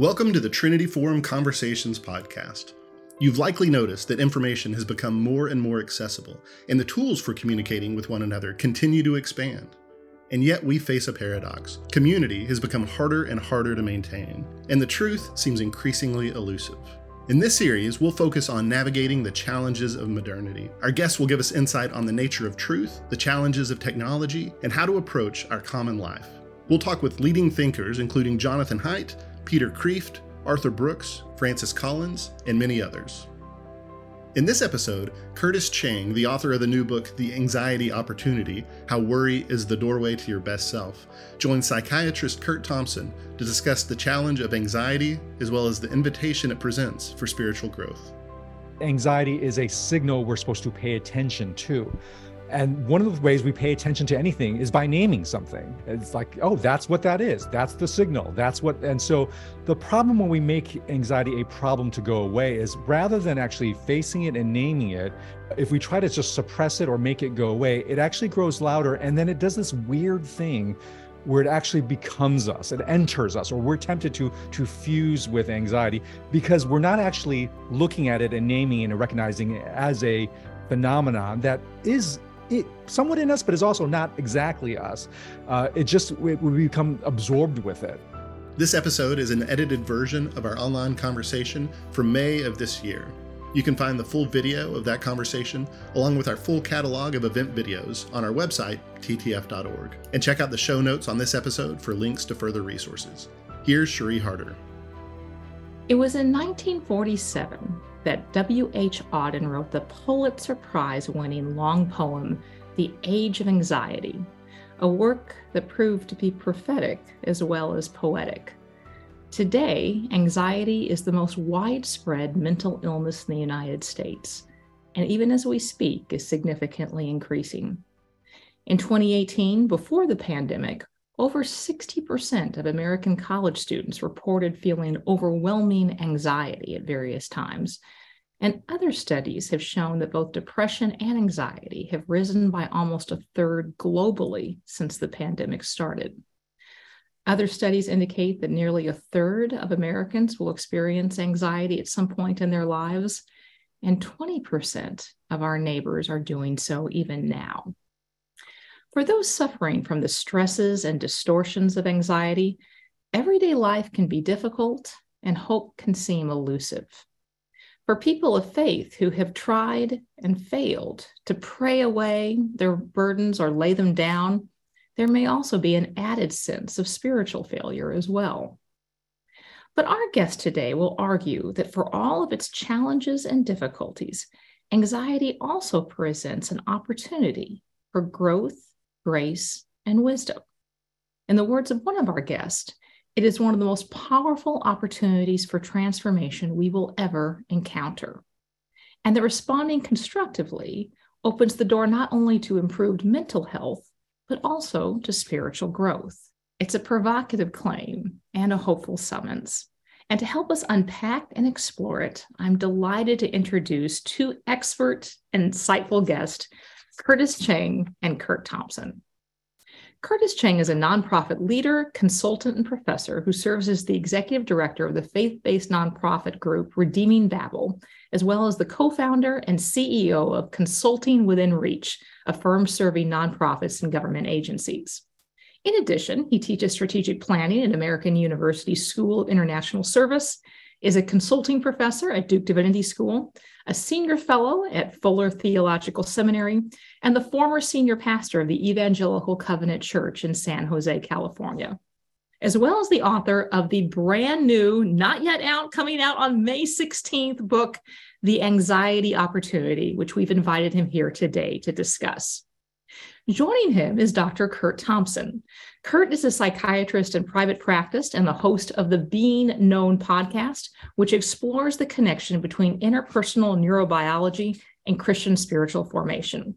Welcome to the Trinity Forum Conversations podcast. You've likely noticed that information has become more and more accessible, and the tools for communicating with one another continue to expand. And yet we face a paradox. Community has become harder and harder to maintain, and the truth seems increasingly elusive. In this series, we'll focus on navigating the challenges of modernity. Our guests will give us insight on the nature of truth, the challenges of technology, and how to approach our common life. We'll talk with leading thinkers, including Jonathan Haidt, Peter Kreeft, Arthur Brooks, Francis Collins, and many others. In this episode, Curtis Chang, the author of the new book, The Anxiety Opportunity, How Worry is the Doorway to Your Best Self, joins psychiatrist Kurt Thompson to discuss the challenge of anxiety, as well as the invitation it presents for spiritual growth. Anxiety is a signal we're supposed to pay attention to. And one of the ways we pay attention to anything is by naming something. It's like, oh, that's what that is. That's the signal. That's what. And so the problem when we make anxiety a problem to go away is rather than actually facing it and naming it, if we try to just suppress it or make it go away, it actually grows louder. And then it does this weird thing where it actually becomes us, it enters us, or we're tempted to fuse with anxiety because we're not actually looking at it and naming it and recognizing it as a phenomenon that is it somewhat in us, but is also not exactly us. We become absorbed with it. This episode is an edited version of our online conversation from May of this year. You can find the full video of that conversation, along with our full catalog of event videos on our website, ttf.org. And check out the show notes on this episode for links to further resources. Here's Cherie Harder. It was in 1947 that W.H. Auden wrote the Pulitzer Prize-winning long poem, The Age of Anxiety, a work that proved to be prophetic as well as poetic. Today, anxiety is the most widespread mental illness in the United States, and even as we speak, is significantly increasing. In 2018, before the pandemic, over 60% of American college students reported feeling overwhelming anxiety at various times, and other studies have shown that both depression and anxiety have risen by almost a third globally since the pandemic started. Other studies indicate that nearly a third of Americans will experience anxiety at some point in their lives, and 20% of our neighbors are doing so even now. For those suffering from the stresses and distortions of anxiety, everyday life can be difficult and hope can seem elusive. For people of faith who have tried and failed to pray away their burdens or lay them down, there may also be an added sense of spiritual failure as well. But our guest today will argue that for all of its challenges and difficulties, anxiety also presents an opportunity for growth, grace, and wisdom. In the words of one of our guests, it is one of the most powerful opportunities for transformation we will ever encounter. And that responding constructively opens the door not only to improved mental health, but also to spiritual growth. It's a provocative claim and a hopeful summons. And to help us unpack and explore it, I'm delighted to introduce two expert and insightful guests, Curtis Chang and Kurt Thompson. Curtis Chang is a nonprofit leader, consultant, and professor who serves as the executive director of the faith-based nonprofit group Redeeming Babel, as well as the co-founder and CEO of Consulting Within Reach, a firm serving nonprofits and government agencies. In addition, he teaches strategic planning at American University School of International Service, is a consulting professor at Duke Divinity School, a senior fellow at Fuller Theological Seminary, and the former senior pastor of the Evangelical Covenant Church in San Jose, California, as well as the author of the brand new, not yet out, coming out on May 16th book, The Anxiety Opportunity, which we've invited him here today to discuss. Joining him is Dr. Kurt Thompson. Kurt is a psychiatrist in private practice and the host of the Being Known podcast, which explores the connection between interpersonal neurobiology and Christian spiritual formation.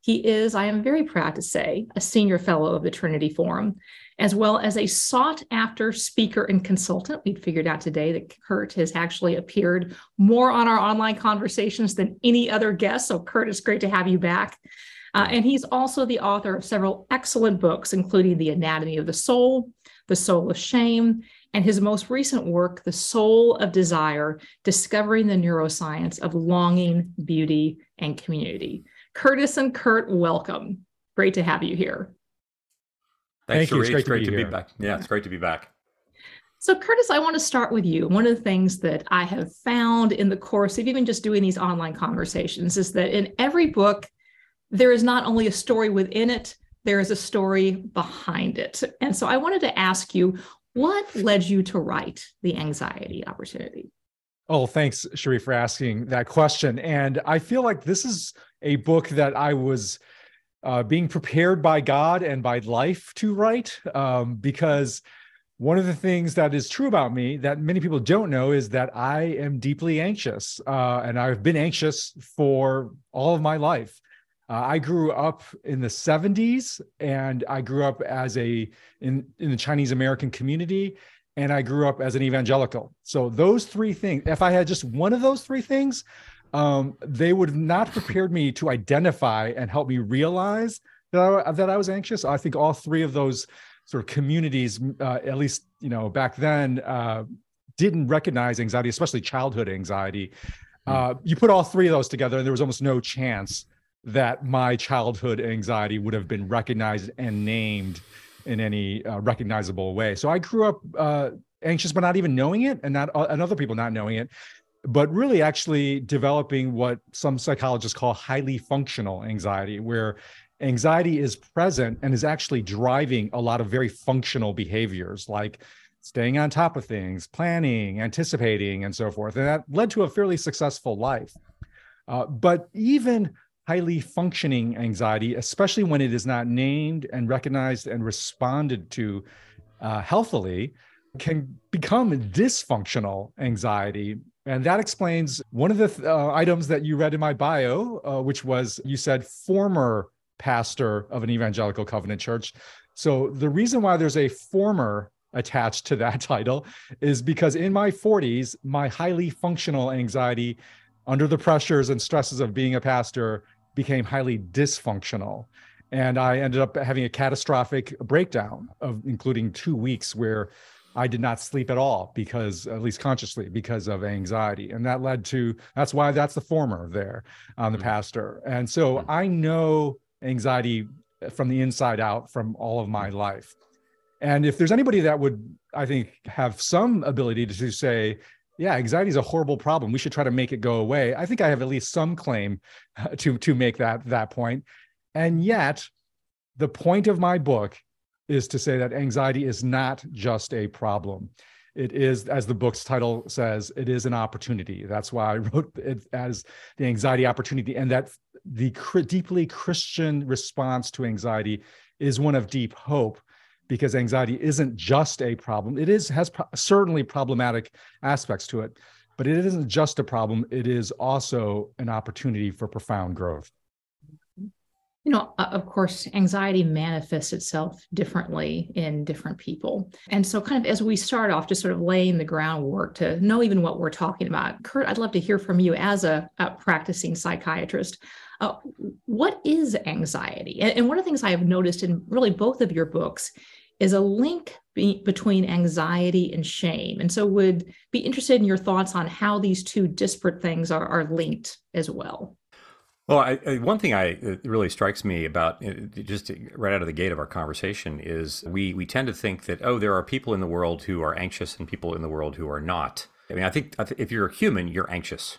He is, I am very proud to say, a senior fellow of the Trinity Forum, as well as a sought-after speaker and consultant. We figured out today that Kurt has actually appeared more on our online conversations than any other guest, so Kurt, it's great to have you back. And he's also the author of several excellent books, including The Anatomy of the Soul, The Soul of Shame, and his most recent work, The Soul of Desire, Discovering the Neuroscience of Longing, Beauty, and Community. Curtis and Kurt, welcome. Great to have you here. Thanks, Cherie. It's great to be back. Yeah, it's great to be back. So Curtis, I want to start with you. One of the things that I have found in the course of even just doing these online conversations is that in every book, there is not only a story within it, there is a story behind it. And so I wanted to ask you, what led you to write The Anxiety Opportunity? Oh, thanks, Cherie, for asking that question. And I feel like this is a book that I was being prepared by God and by life to write, because one of the things that is true about me that many people don't know is that I am deeply anxious, and I've been anxious for all of my life. I grew up in the 70s, and I grew up as in the Chinese American community, and I grew up as an evangelical. So those three things, if I had just one of those three things, they would have not prepared me to identify and help me realize that I was anxious. I think all three of those sort of communities, at least back then, didn't recognize anxiety, especially childhood anxiety. You put all three of those together, and there was almost no chance that my childhood anxiety would have been recognized and named in any recognizable way. So I grew up anxious, but not even knowing it, and other people not knowing it, but really actually developing what some psychologists call highly functional anxiety, where anxiety is present and is actually driving a lot of very functional behaviors like staying on top of things, planning, anticipating, and so forth. And that led to a fairly successful life. But even highly functioning anxiety, especially when it is not named and recognized and responded to healthily, can become dysfunctional anxiety. And that explains one of the items that you read in my bio, which was, you said, former pastor of an Evangelical Covenant Church. So the reason why there's a former attached to that title is because in my 40s, my highly functional anxiety, under the pressures and stresses of being a pastor, became highly dysfunctional. And I ended up having a catastrophic breakdown, including 2 weeks where I did not sleep at all, because, at least consciously, because of anxiety. And that led to, that's why that's the former there on the pastor. And so I know anxiety from the inside out from all of my life. And if there's anybody that would, I think, have some ability to say, yeah, anxiety is a horrible problem, we should try to make it go away, I think I have at least some claim to make that point. And yet the point of my book is to say that anxiety is not just a problem. It is, as the book's title says, it is an opportunity. That's why I wrote it as The Anxiety Opportunity. And that the deeply Christian response to anxiety is one of deep hope, because anxiety isn't just a problem. It has certainly problematic aspects to it, but it isn't just a problem. It is also an opportunity for profound growth. Of course, anxiety manifests itself differently in different people. And so kind of as we start off, just sort of laying the groundwork to know even what we're talking about, Kurt, I'd love to hear from you as a practicing psychiatrist. What is anxiety? And one of the things I have noticed in really both of your books is a link between anxiety and shame. And so would be interested in your thoughts on how these two disparate things are linked as well. Well, one thing that really strikes me about just right out of the gate of our conversation is we tend to think that, there are people in the world who are anxious and people in the world who are not. I mean, I think if you're a human, you're anxious.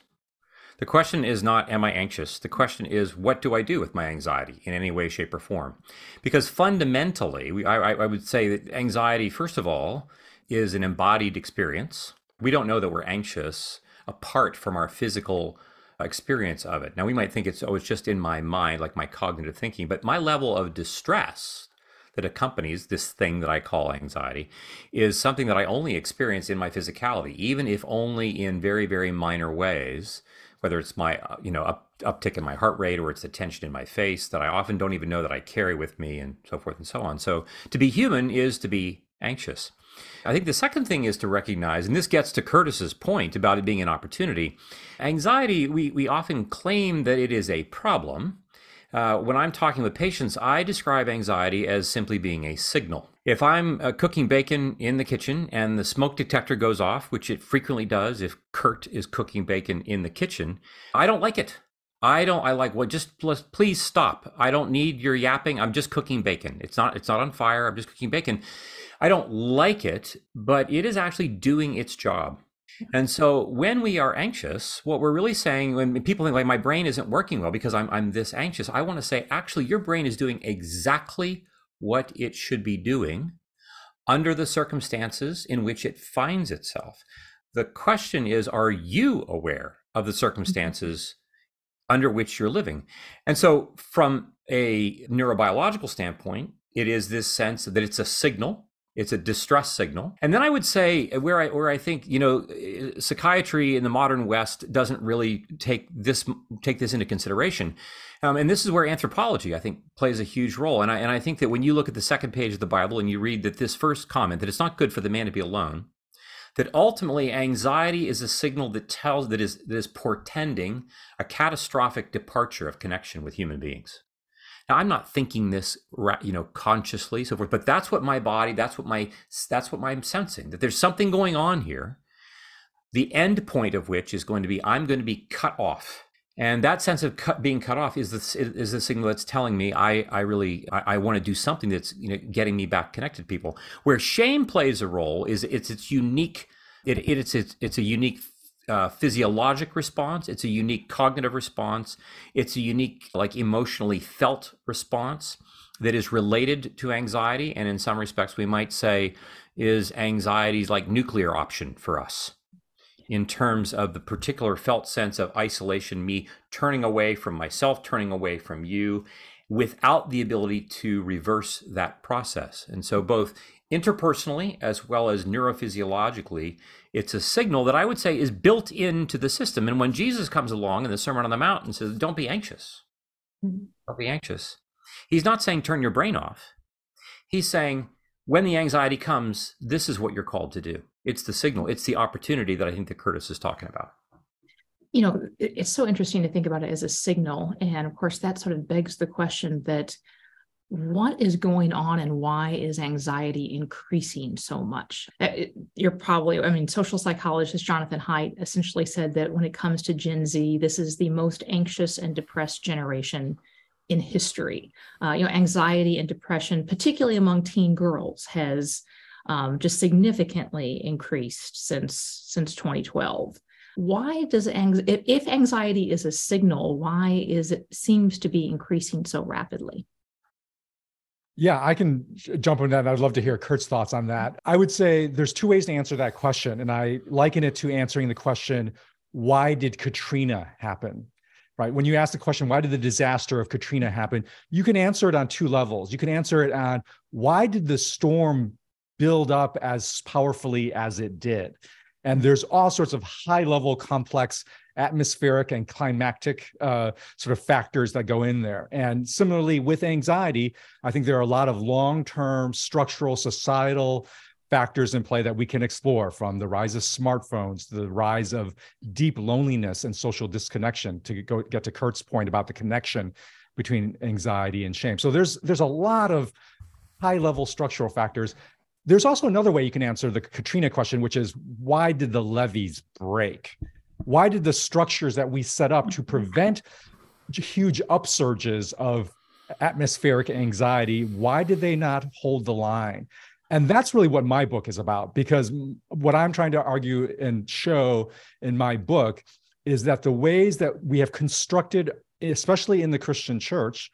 The question is not, am I anxious? The question is, what do I do with my anxiety in any way, shape, or form? Because fundamentally, I would say that anxiety, first of all, is an embodied experience. We don't know that we're anxious apart from our physical experience of it. Now, we might think it's just in my mind, like my cognitive thinking, but my level of distress that accompanies this thing that I call anxiety is something that I only experience in my physicality, even if only in very, very minor ways, whether it's my uptick in my heart rate, or it's the tension in my face that I often don't even know that I carry with me, and so forth and so on. So to be human is to be anxious. I think the second thing is to recognize, and this gets to Curtis's point about it being an opportunity, anxiety, we often claim that it is a problem, When I'm talking with patients, I describe anxiety as simply being a signal. If I'm cooking bacon in the kitchen and the smoke detector goes off, which it frequently does if Kurt is cooking bacon in the kitchen, I don't like it. Please stop. I don't need your yapping. I'm just cooking bacon. It's not on fire. I'm just cooking bacon. I don't like it, but it is actually doing its job. And so when we are anxious, what we're really saying, when people think like my brain isn't working well because I'm this anxious, I want to say, actually, your brain is doing exactly what it should be doing under the circumstances in which it finds itself. The question is, are you aware of the circumstances under which you're living? And so from a neurobiological standpoint, it is this sense that it's a signal. It's a distress signal. And then I would say where I think, psychiatry in the modern West doesn't really take this into consideration. And this is where anthropology, I think, plays a huge role. And I think that when you look at the second page of the Bible and you read that this first comment, that it's not good for the man to be alone, that ultimately anxiety is a signal that is portending a catastrophic departure of connection with human beings. Now, I'm not thinking this, consciously, so forth, but that's what my body, that's what I'm sensing, that there's something going on here, the end point of which is going to be, I'm going to be cut off. And that sense of being cut off is the signal that's telling me I really want to do something that's, getting me back connected to people. Where shame plays a role is it's a unique physiologic response. It's a unique cognitive response. It's a unique, emotionally felt response that is related to anxiety. And in some respects, we might say is anxiety's nuclear option for us in terms of the particular felt sense of isolation, me turning away from myself, turning away from you, without the ability to reverse that process. And so both interpersonally as well as neurophysiologically, it's a signal that I would say is built into the system. And when Jesus comes along in the Sermon on the Mount and says, don't be anxious, don't be anxious, he's not saying turn your brain off. He's saying, when the anxiety comes, this is what you're called to do. It's the signal. It's the opportunity that I think that Curtis is talking about. It's so interesting to think about it as a signal. And of course, that sort of begs the question that what is going on and why is anxiety increasing so much? Social psychologist Jonathan Haidt essentially said that when it comes to Gen Z, this is the most anxious and depressed generation in history. Anxiety and depression, particularly among teen girls, has just significantly increased since 2012. Why does if anxiety is a signal, why is it seems to be increasing so rapidly? Yeah, I can jump on that. I'd love to hear Kurt's thoughts on that. I would say there's two ways to answer that question. And I liken it to answering the question, why did Katrina happen? Right? When you ask the question, why did the disaster of Katrina happen? You can answer it on two levels. You can answer it on why did the storm build up as powerfully as it did? And there's all sorts of high-level, complex, atmospheric and climactic sort of factors that go in there. And similarly with anxiety, I think there are a lot of long-term structural, societal factors in play that we can explore, from the rise of smartphones, the rise of deep loneliness and social disconnection, to get to Kurt's point about the connection between anxiety and shame. So there's a lot of high-level structural factors. There's also another way you can answer the Katrina question, which is, why did the levees break? Why did the structures that we set up to prevent huge upsurges of atmospheric anxiety, why did they not hold the line? And that's really what my book is about, because what I'm trying to argue and show in my book is that the ways that we have constructed, especially in the Christian church,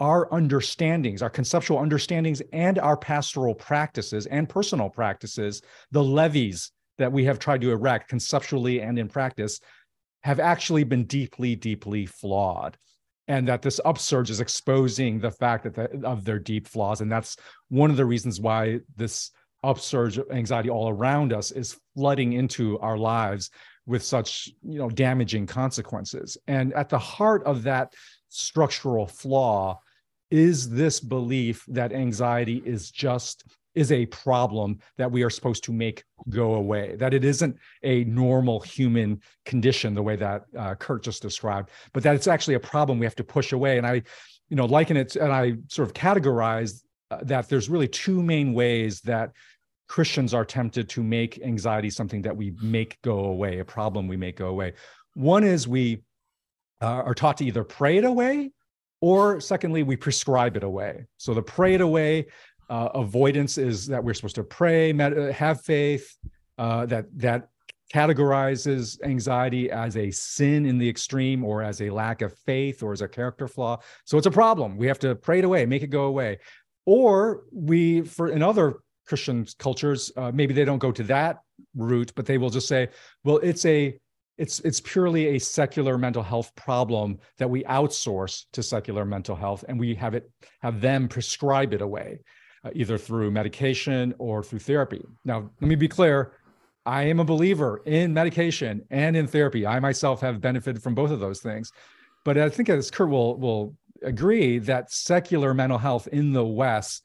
our understandings, our conceptual understandings, and our pastoral practices and personal practices, the levees that we have tried to erect conceptually and in practice, have actually been deeply, deeply flawed. And that this upsurge is exposing the fact that of their deep flaws. And that's one of the reasons why this upsurge of anxiety all around us is flooding into our lives with such, damaging consequences. And at the heart of that structural flaw is this belief that anxiety is a problem that we are supposed to make go away, that it isn't a normal human condition the way that Kurt just described, but that it's actually a problem we have to push away. And I you know, liken it, and I sort of categorize that there's really two main ways that Christians are tempted to make anxiety something that we make go away, a problem we make go away. One is we are taught to either pray it away, or secondly, we prescribe it away. So the pray it away avoidance is that we're supposed to pray, have faith, that categorizes anxiety as a sin in the extreme, or as a lack of faith, or as a character flaw. So it's a problem. We have to pray it away, make it go away. Or we, in other Christian cultures, maybe they don't go to that route, but they will just say, well, it's purely a secular mental health problem that we outsource to secular mental health, and we have them prescribe it away, either through medication or through therapy. Now, let me be clear. I am a believer in medication and in therapy. I myself have benefited from both of those things. But I think, as Kurt will agree, that secular mental health in the West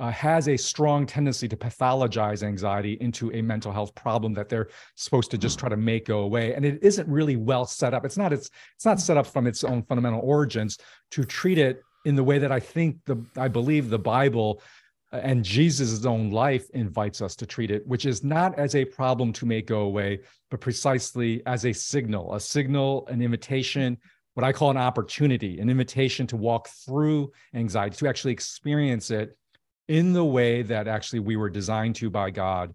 has a strong tendency to pathologize anxiety into a mental health problem that they're supposed to just try to make go away. And it isn't really well set up. It's not set up from its own fundamental origins to treat it in the way that I believe the Bible and Jesus' own life invites us to treat it, which is not as a problem to make go away, but precisely as a signal, an invitation, what I call an opportunity, an invitation to walk through anxiety, to actually experience it in the way that actually we were designed to by God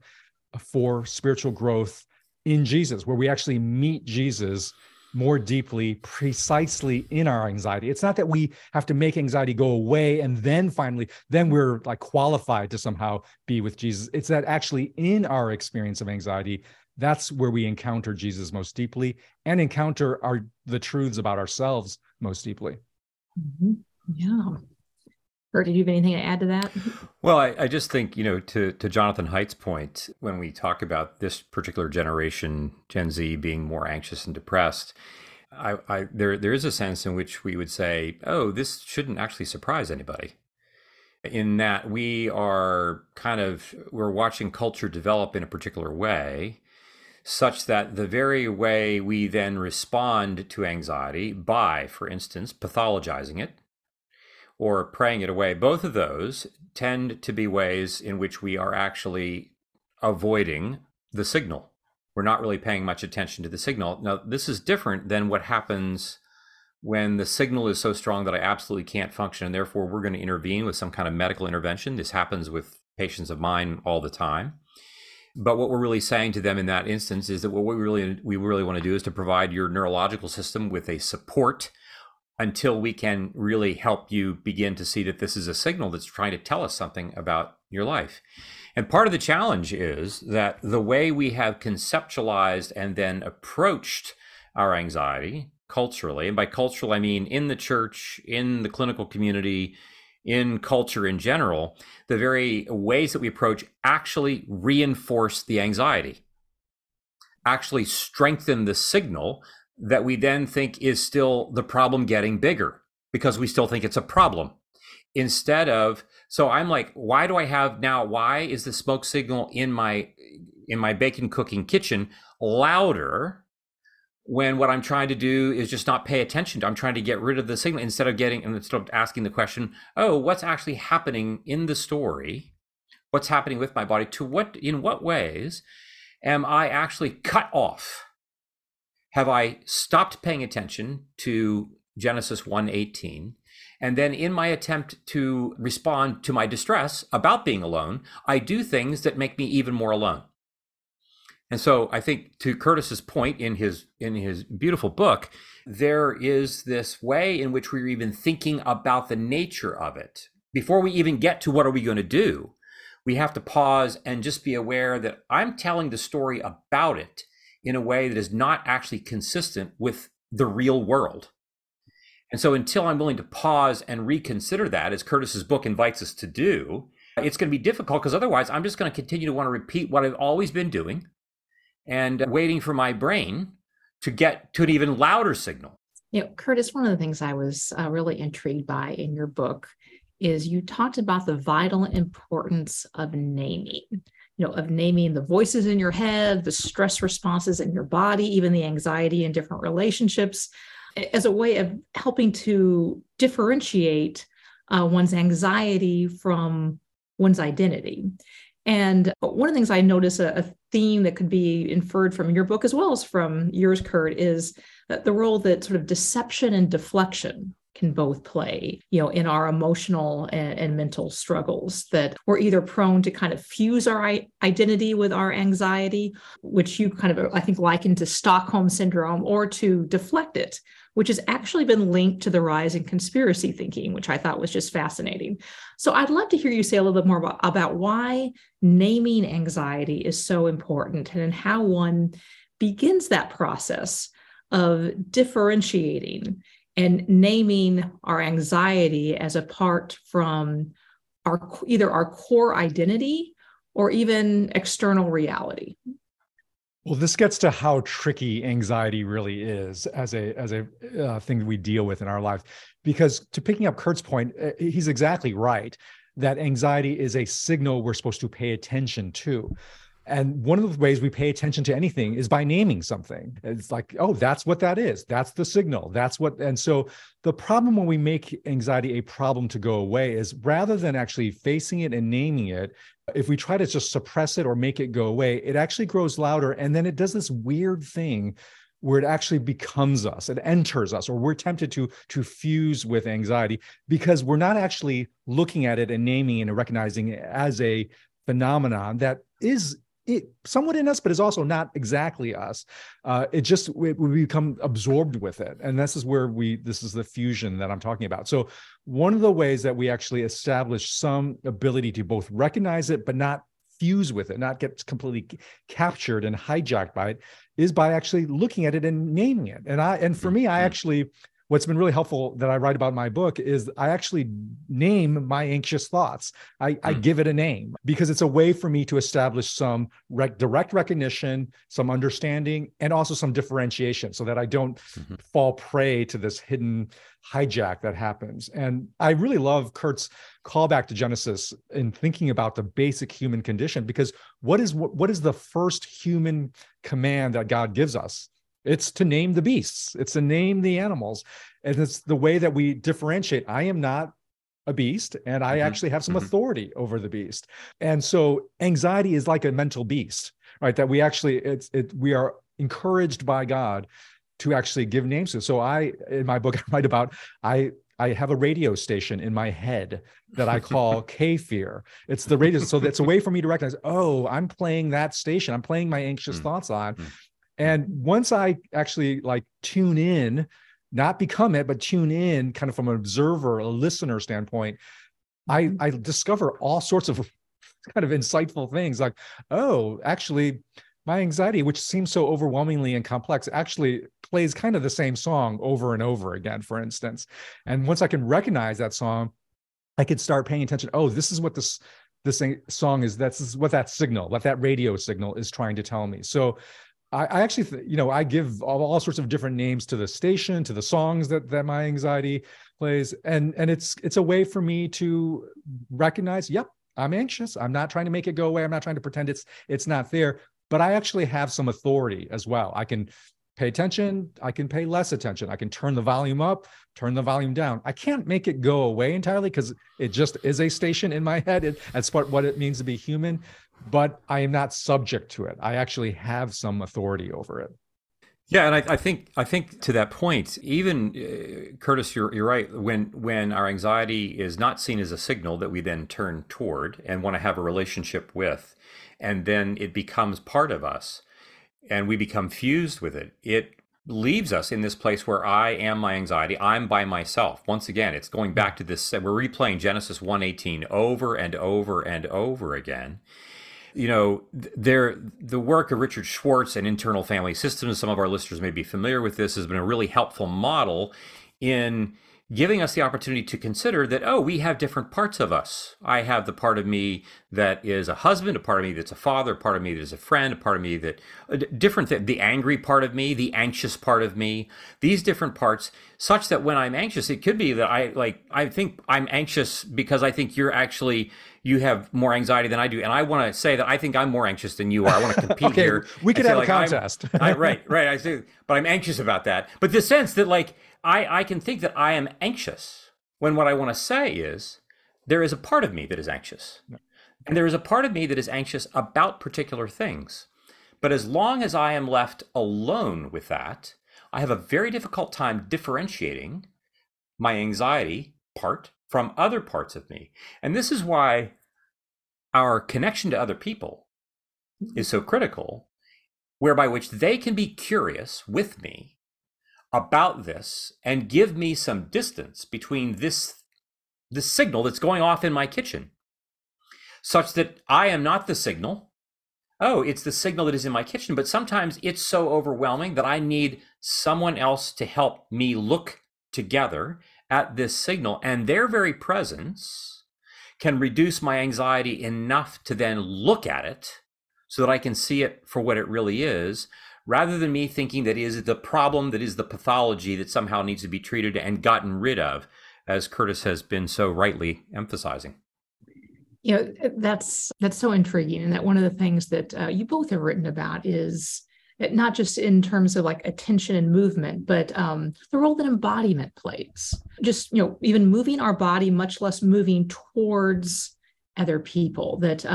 for spiritual growth in Jesus, where we actually meet Jesus more deeply, precisely in our anxiety. It's not that we have to make anxiety go away and then finally, then we're like qualified to somehow be with Jesus. It's that actually in our experience of anxiety, that's where we encounter Jesus most deeply and encounter the truths about ourselves most deeply. Mm-hmm. Yeah. Or did you have anything to add to that? Well, I just think, you know, to Jonathan Haidt's point, when we talk about this particular generation, Gen Z, being more anxious and depressed, there is a sense in which we would say, oh, this shouldn't actually surprise anybody, in that we're watching culture develop in a particular way, such that the very way we then respond to anxiety by, for instance, pathologizing it, or praying it away, both of those tend to be ways in which we are actually avoiding the signal. We're not really paying much attention to the signal. Now, this is different than what happens when the signal is so strong that I absolutely can't function, and therefore we're going to intervene with some kind of medical intervention. This happens with patients of mine all the time. But what we're really saying to them in that instance is that what we really want to do is to provide your neurological system with a support until we can really help you begin to see that this is a signal that's trying to tell us something about your life. And part of the challenge is that the way we have conceptualized and then approached our anxiety culturally, and by cultural, I mean in the church, in the clinical community, in culture in general, the very ways that we approach actually reinforce the anxiety, actually strengthen the signal that we then think is still the problem getting bigger, because we still think it's a problem. So I'm like, why do I have now, why is the smoke signal in my bacon cooking kitchen louder when what I'm trying to do is just not pay attention to? I'm trying to get rid of the signal instead of asking the question, oh, what's actually happening in the story? What's happening with my body? In what ways am I actually cut off? Have I stopped paying attention to Genesis 1:18? And then in my attempt to respond to my distress about being alone, I do things that make me even more alone. And so I think, to Curtis's point in his beautiful book, there is this way in which we're even thinking about the nature of it. Before we even get to what are we going to do, we have to pause and just be aware that I'm telling the story about it in a way that is not actually consistent with the real world. And so until I'm willing to pause and reconsider that, as Curtis's book invites us to do, it's going to be difficult, because otherwise I'm just going to continue to want to repeat what I've always been doing and waiting for my brain to get to an even louder signal. You know, Curtis, one of the things I was really intrigued by in your book is you talked about the vital importance of naming. You know, of naming the voices in your head, the stress responses in your body, even the anxiety in different relationships. as a way of helping to differentiate one's anxiety from one's identity. And one of the things I notice, a theme that could be inferred from your book as well as from yours, Kurt, is the role that sort of deception and deflection can both play, you know, in our emotional and mental struggles, that we're either prone to kind of fuse our identity with our anxiety, which you kind of, I think, liken to Stockholm syndrome, or to deflect it, which has actually been linked to the rise in conspiracy thinking, which I thought was just fascinating. So I'd love to hear you say a little bit more about why naming anxiety is so important and how one begins that process of differentiating and naming our anxiety as apart from either our core identity or even external reality. Well, this gets to how tricky anxiety really is as a thing that we deal with in our lives, because to picking up Kurt's point, he's exactly right that anxiety is a signal we're supposed to pay attention to. And one of the ways we pay attention to anything is by naming something. It's like, oh, that's what that is. That's the signal. And so the problem when we make anxiety a problem to go away is, rather than actually facing it and naming it, if we try to just suppress it or make it go away, it actually grows louder. And then it does this weird thing where it actually becomes us, it enters us, or we're tempted to fuse with anxiety because we're not actually looking at it and naming and recognizing it as a phenomenon that is it somewhat in us, but is also not exactly us. We become absorbed with it. And this is the fusion that I'm talking about. So one of the ways that we actually establish some ability to both recognize it, but not fuse with it, not get completely captured and hijacked by it, is by actually looking at it and naming it. What's been really helpful that I write about in my book is I actually name my anxious thoughts. I give it a name because it's a way for me to establish some direct recognition, some understanding, and also some differentiation so that I don't fall prey to this hidden hijack that happens. And I really love Kurt's callback to Genesis in thinking about the basic human condition, because what is the first human command that God gives us? It's to name the beasts. It's to name the animals. And it's the way that we differentiate. I am not a beast, and I actually have some authority over the beast. And so anxiety is like a mental beast, right? That we actually, we are encouraged by God to actually give names to. So in my book, I write about, I have a radio station in my head that I call K-Fear. It's the radio. So that's a way for me to recognize, oh, I'm playing that station. I'm playing my anxious thoughts on. And once I actually tune in, not become it, but tune in kind of from an observer, a listener standpoint, I discover all sorts of kind of insightful things like, oh, actually my anxiety, which seems so overwhelmingly and complex, actually plays kind of the same song over and over again, for instance. And once I can recognize that song, I could start paying attention. Oh, this is what this song is. That's what that signal, what that radio signal is trying to tell me. So I actually, I give all sorts of different names to the station, to the songs that my anxiety plays. And it's a way for me to recognize, yep, I'm anxious. I'm not trying to make it go away. I'm not trying to pretend it's not there, but I actually have some authority as well. I can pay attention. I can pay less attention. I can turn the volume up, turn the volume down. I can't make it go away entirely because it just is a station in my head. That's what it means to be human. But I am not subject to it. I actually have some authority over it. Yeah, and I think to that point, even Curtis, you're right. When our anxiety is not seen as a signal that we then turn toward and want to have a relationship with, and then it becomes part of us, and we become fused with it. It leaves us in this place where I am my anxiety. I'm by myself. Once again, it's going back to this. We're replaying Genesis 1:18 over and over and over again. The work of Richard Schwartz and Internal Family Systems, some of our listeners may be familiar with this, has been a really helpful model in giving us the opportunity to consider that, oh, we have different parts of us. I have the part of me that is a husband, a part of me that's a father, a part of me that is a friend, a part of me that, the angry part of me, the anxious part of me, these different parts, such that when I'm anxious, it could be that I think I'm anxious because I think you have more anxiety than I do. And I want to say that I think I'm more anxious than you are. I want to compete here. We could have a contest. Right. I see, but I'm anxious about that. But the sense that I can think that I am anxious when what I want to say is there is a part of me that is anxious. And there is a part of me that is anxious about particular things. But as long as I am left alone with that, I have a very difficult time differentiating my anxiety part from other parts of me. And this is why our connection to other people is so critical, whereby which they can be curious with me about this and give me some distance between this signal that's going off in my kitchen, such that I am not the signal. Oh, it's the signal that is in my kitchen, but sometimes it's so overwhelming that I need someone else to help me look together at this signal, and their very presence can reduce my anxiety enough to then look at it so that I can see it for what it really is, rather than me thinking that is the problem, that is the pathology that somehow needs to be treated and gotten rid of, as Curtis has been so rightly emphasizing. You know, that's so intriguing. And that one of the things that you both have written about is not just in terms of attention and movement, but the role that embodiment plays. Just, even moving our body, much less moving towards other people. That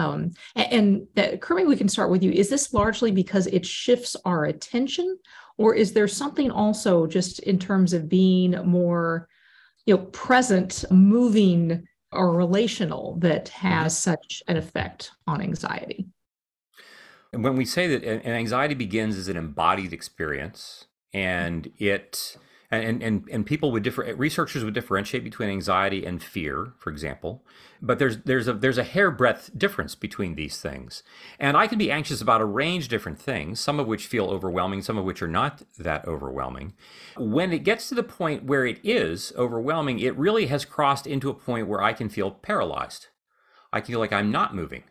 and Kermit, we can start with you. Is this largely because it shifts our attention, or is there something also just in terms of being more, present, moving, or relational that has such an effect on anxiety? And when we say that an anxiety begins as an embodied experience, and people would researchers would differentiate between anxiety and fear, for example, but there's a hairbreadth difference between these things. And I can be anxious about a range of different things, some of which feel overwhelming, some of which are not that overwhelming. When it gets to the point where it is overwhelming, it really has crossed into a point where I can feel paralyzed. I can feel like I'm not moving.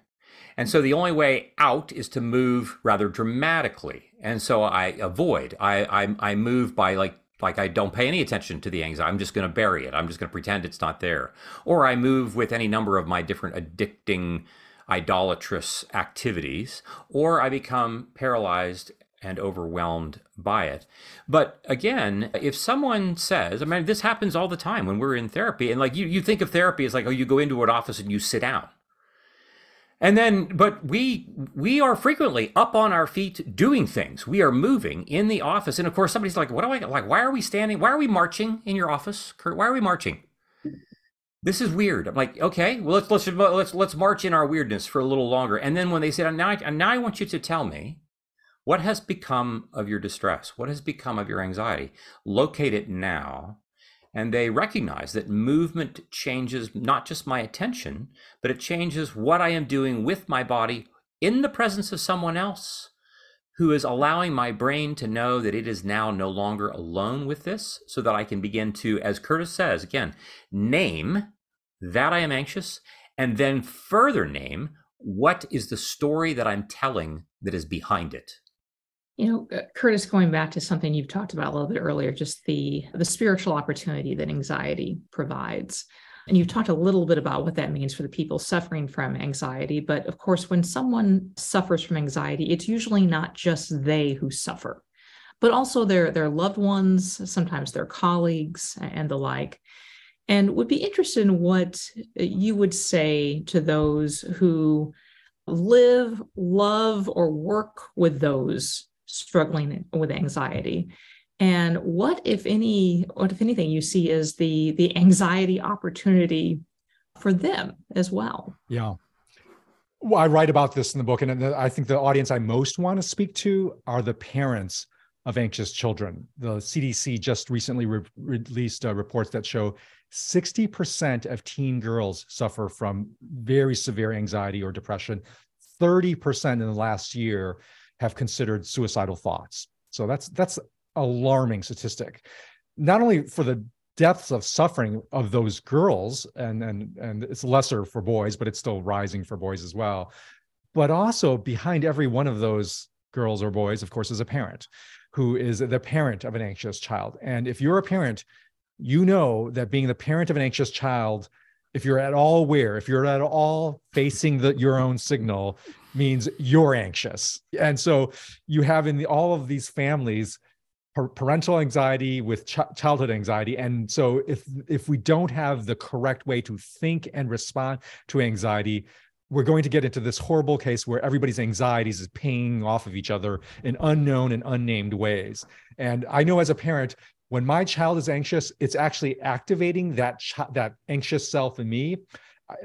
And so the only way out is to move rather dramatically. And so I avoid. I move by I don't pay any attention to the anxiety. I'm just going to bury it. I'm just going to pretend it's not there. Or I move with any number of my different addicting, idolatrous activities. Or I become paralyzed and overwhelmed by it. But again, if someone says, this happens all the time when we're in therapy. And you think of therapy as you go into an office and you sit down. And then, but we are frequently up on our feet doing things. We are moving in the office. And of course, somebody's like, what do I like? Why are we standing? Why are we marching in your office, Kurt? Why are we marching? This is weird. I'm like, okay, well, let's march in our weirdness for a little longer. And then when they said, now I want you to tell me what has become of your distress? What has become of your anxiety? Locate it now. And they recognize that movement changes not just my attention, but it changes what I am doing with my body in the presence of someone else who is allowing my brain to know that it is now no longer alone with this, so that I can begin to, as Curtis says, again, name that I am anxious, and then further name what is the story that I'm telling that is behind it. Curtis, going back to something you've talked about a little bit earlier, just the spiritual opportunity that anxiety provides. And you've talked a little bit about what that means for the people suffering from anxiety. But of course, when someone suffers from anxiety, it's usually not just they who suffer, but also their loved ones, sometimes their colleagues and the like. And would be interested in what you would say to those who live, love, or work with those struggling with anxiety, and what if anything you see is the anxiety opportunity for them as well. Yeah, well, I write about this in the book, and I think the audience I most want to speak to are the parents of anxious children. The CDC just recently released reports that show 60% of teen girls suffer from very severe anxiety or depression. 30% in the last year have considered suicidal thoughts. So that's alarming statistic, not only for the depths of suffering of those girls, and it's lesser for boys, but it's still rising for boys as well. But also behind every one of those girls or boys, of course, is a parent who is the parent of an anxious child. And if you're a parent, you know that being the parent of an anxious child, if you're at all aware, if you're at all facing your own signal, means you're anxious. And so you have in all of these families, parental anxiety with childhood anxiety. And so if we don't have the correct way to think and respond to anxiety, we're going to get into this horrible case where everybody's anxieties is pinging off of each other in unknown and unnamed ways. And I know as a parent, when my child is anxious, it's actually activating that anxious self in me,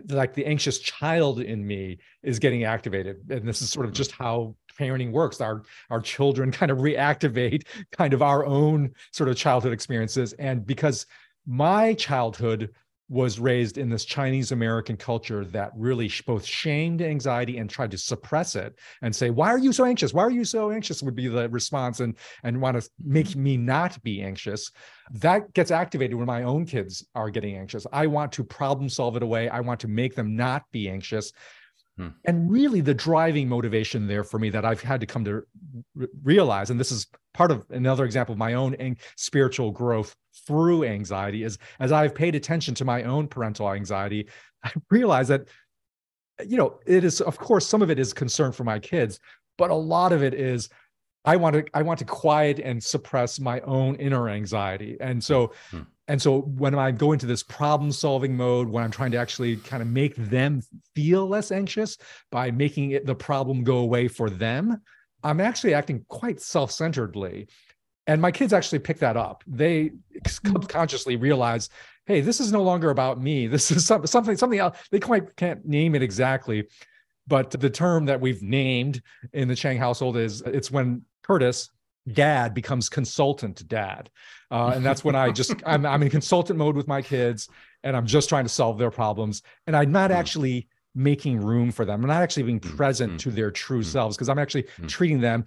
like the anxious child in me is getting activated. And this is sort of just how parenting works. Our children kind of reactivate kind of our own sort of childhood experiences. And because my childhood was raised in this Chinese American culture that really both shamed anxiety and tried to suppress it and say, why are you so anxious? Why are you so anxious would be the response, and want to make me not be anxious. That gets activated when my own kids are getting anxious. I want to problem solve it away. I want to make them not be anxious. And really the driving motivation there for me that I've had to come to realize, and this is part of another example of my own spiritual growth through anxiety, is as I've paid attention to my own parental anxiety, I realized that, you know, it is, of course, some of it is concern for my kids, but a lot of it is I want to quiet and suppress my own inner anxiety. And so when I go into this problem-solving mode, when I'm trying to actually kind of make them feel less anxious by making it the problem go away for them, I'm actually acting quite self-centeredly. And my kids actually pick that up. They subconsciously realize, hey, this is no longer about me. This is something else. They quite can't name it exactly. But the term that we've named in the Chang household is, it's when Curtis, dad, becomes consultant dad. And that's when I'm in consultant mode with my kids, and I'm just trying to solve their problems. And I'm not actually making room for them. I'm not actually being present to their true selves, because I'm actually treating them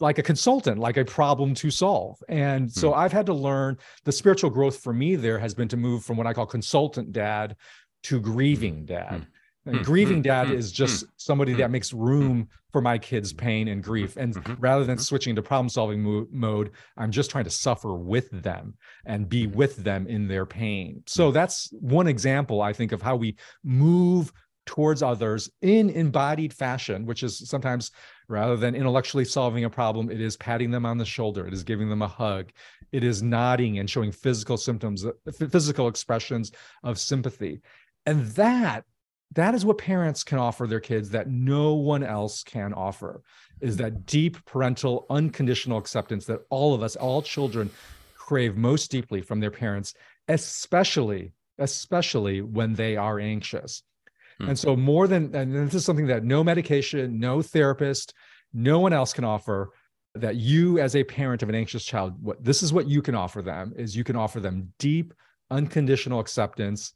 like a consultant, like a problem to solve. And so I've had to learn, the spiritual growth for me there has been to move from what I call consultant dad to grieving dad. And grieving dad is just somebody that makes room for my kids' pain and grief. And rather than switching to problem-solving mode, I'm just trying to suffer with them and be with them in their pain. So that's one example, I think, of how we move towards others in embodied fashion, which is sometimes rather than intellectually solving a problem, it is patting them on the shoulder. It is giving them a hug. It is nodding and showing physical symptoms, physical expressions of sympathy. And that is what parents can offer their kids that no one else can offer, is that deep parental unconditional acceptance that all of us, all children, crave most deeply from their parents, especially when they are anxious. And so and this is something that no medication, no therapist, no one else can offer, that you as a parent of an anxious child, this is what you can offer them, is you can offer them deep unconditional acceptance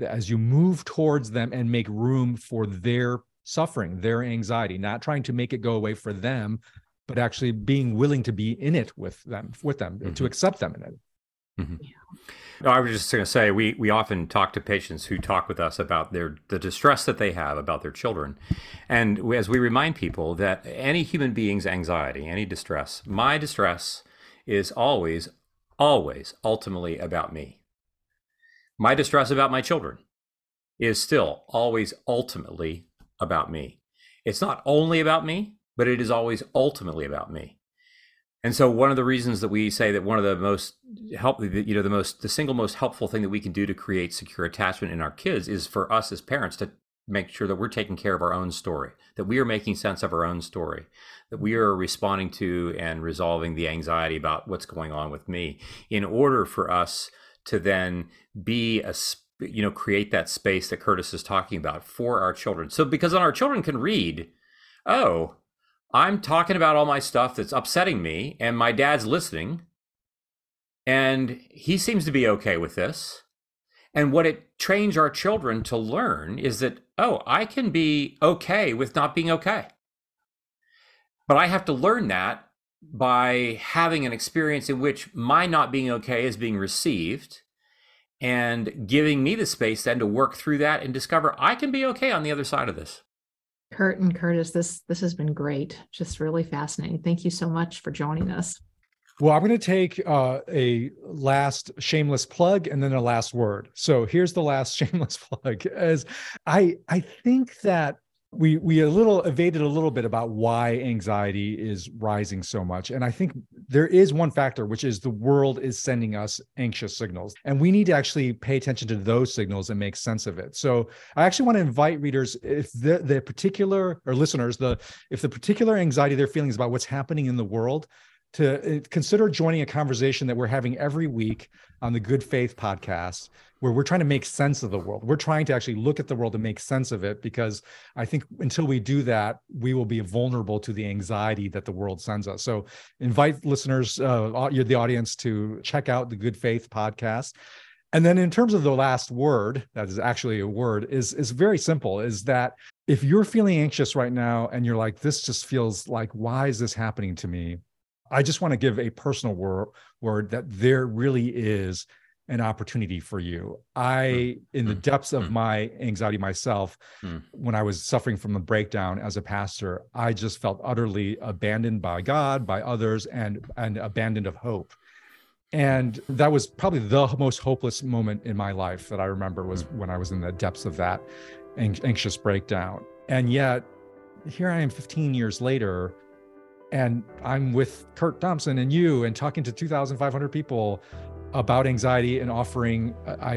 as you move towards them and make room for their suffering, their anxiety, not trying to make it go away for them, but actually being willing to be in it with them, to accept them in it. No, I was just going to say, we often talk to patients who talk with us about the distress that they have about their children. And as we remind people that any human being's anxiety, any distress, my distress is always, always ultimately about me. My distress about my children is still always ultimately about me. It's not only about me, but it is always ultimately about me. And so one of the reasons that we say that one of the most the single most helpful thing that we can do to create secure attachment in our kids is for us as parents to make sure that we're taking care of our own story, that we are making sense of our own story, that we are responding to and resolving the anxiety about what's going on with me, in order for us to then create that space that Curtis is talking about for our children. So because then our children can read, oh, I'm talking about all my stuff that's upsetting me, and my dad's listening, and he seems to be okay with this. And what it trains our children to learn is that, oh, I can be okay with not being okay. But I have to learn that by having an experience in which my not being okay is being received, and giving me the space then to work through that and discover I can be okay on the other side of this. Kurt and Curtis, this has been great. Just really fascinating. Thank you so much for joining us. Well, I'm going to take a last shameless plug and then a last word. So here's the last shameless plug. As I think that we evaded a little bit about why anxiety is rising so much. And I think there is one factor, which is the world is sending us anxious signals. And we need to actually pay attention to those signals and make sense of it. So I actually want to invite readers, if the particular, or listeners, if the particular anxiety they're feeling is about what's happening in the world, to consider joining a conversation that we're having every week on the Good Faith podcast, where we're trying to make sense of the world. We're trying to actually look at the world and make sense of it, because I think until we do that, we will be vulnerable to the anxiety that the world sends us. So invite listeners, the audience, to check out the Good Faith podcast. And then in terms of the last word, that is actually a word, is very simple, is that if you're feeling anxious right now and you're like, this just feels like, why is this happening to me? I just want to give a personal word that there really is an opportunity for you. In the depths of my anxiety myself, when I was suffering from a breakdown as a pastor, I just felt utterly abandoned by God, by others, and abandoned of hope. And that was probably the most hopeless moment in my life that I remember, was when I was in the depths of that anxious breakdown. And yet here I am 15 years later, and I'm with Kurt Thompson and you, and talking to 2,500 people about anxiety and offering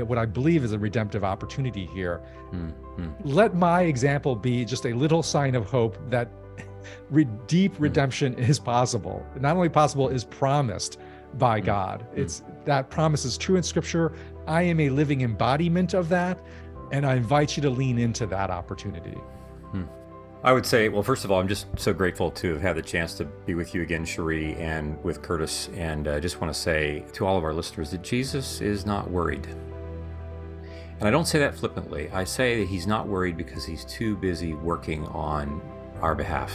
what I believe is a redemptive opportunity here. Mm-hmm. Let my example be just a little sign of hope that deep redemption is possible. Not only possible, is promised by God. It's that promise is true in Scripture. I am a living embodiment of that, and I invite you to lean into that opportunity. I would say, well, first of all, I'm just so grateful to have had the chance to be with you again, Cherie, and with Curtis. And I just want to say to all of our listeners that Jesus is not worried. And I don't say that flippantly. I say that he's not worried because he's too busy working on our behalf.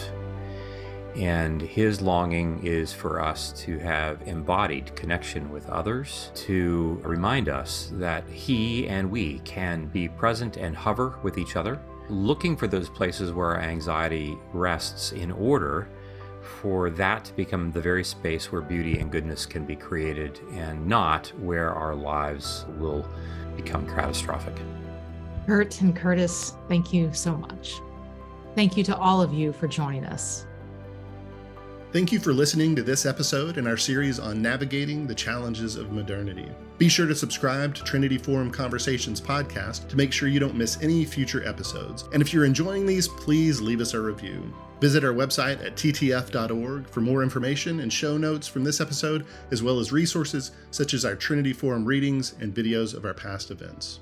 And his longing is for us to have embodied connection with others, to remind us that he and we can be present and hover with each other, looking for those places where our anxiety rests, in order for that to become the very space where beauty and goodness can be created, and not where our lives will become catastrophic. Kurt and Curtis, thank you so much. Thank you to all of you for joining us. Thank you for listening to this episode in our series on navigating the challenges of modernity. Be sure to subscribe to Trinity Forum Conversations podcast to make sure you don't miss any future episodes. And if you're enjoying these, please leave us a review. Visit our website at ttf.org for more information and show notes from this episode, as well as resources such as our Trinity Forum readings and videos of our past events.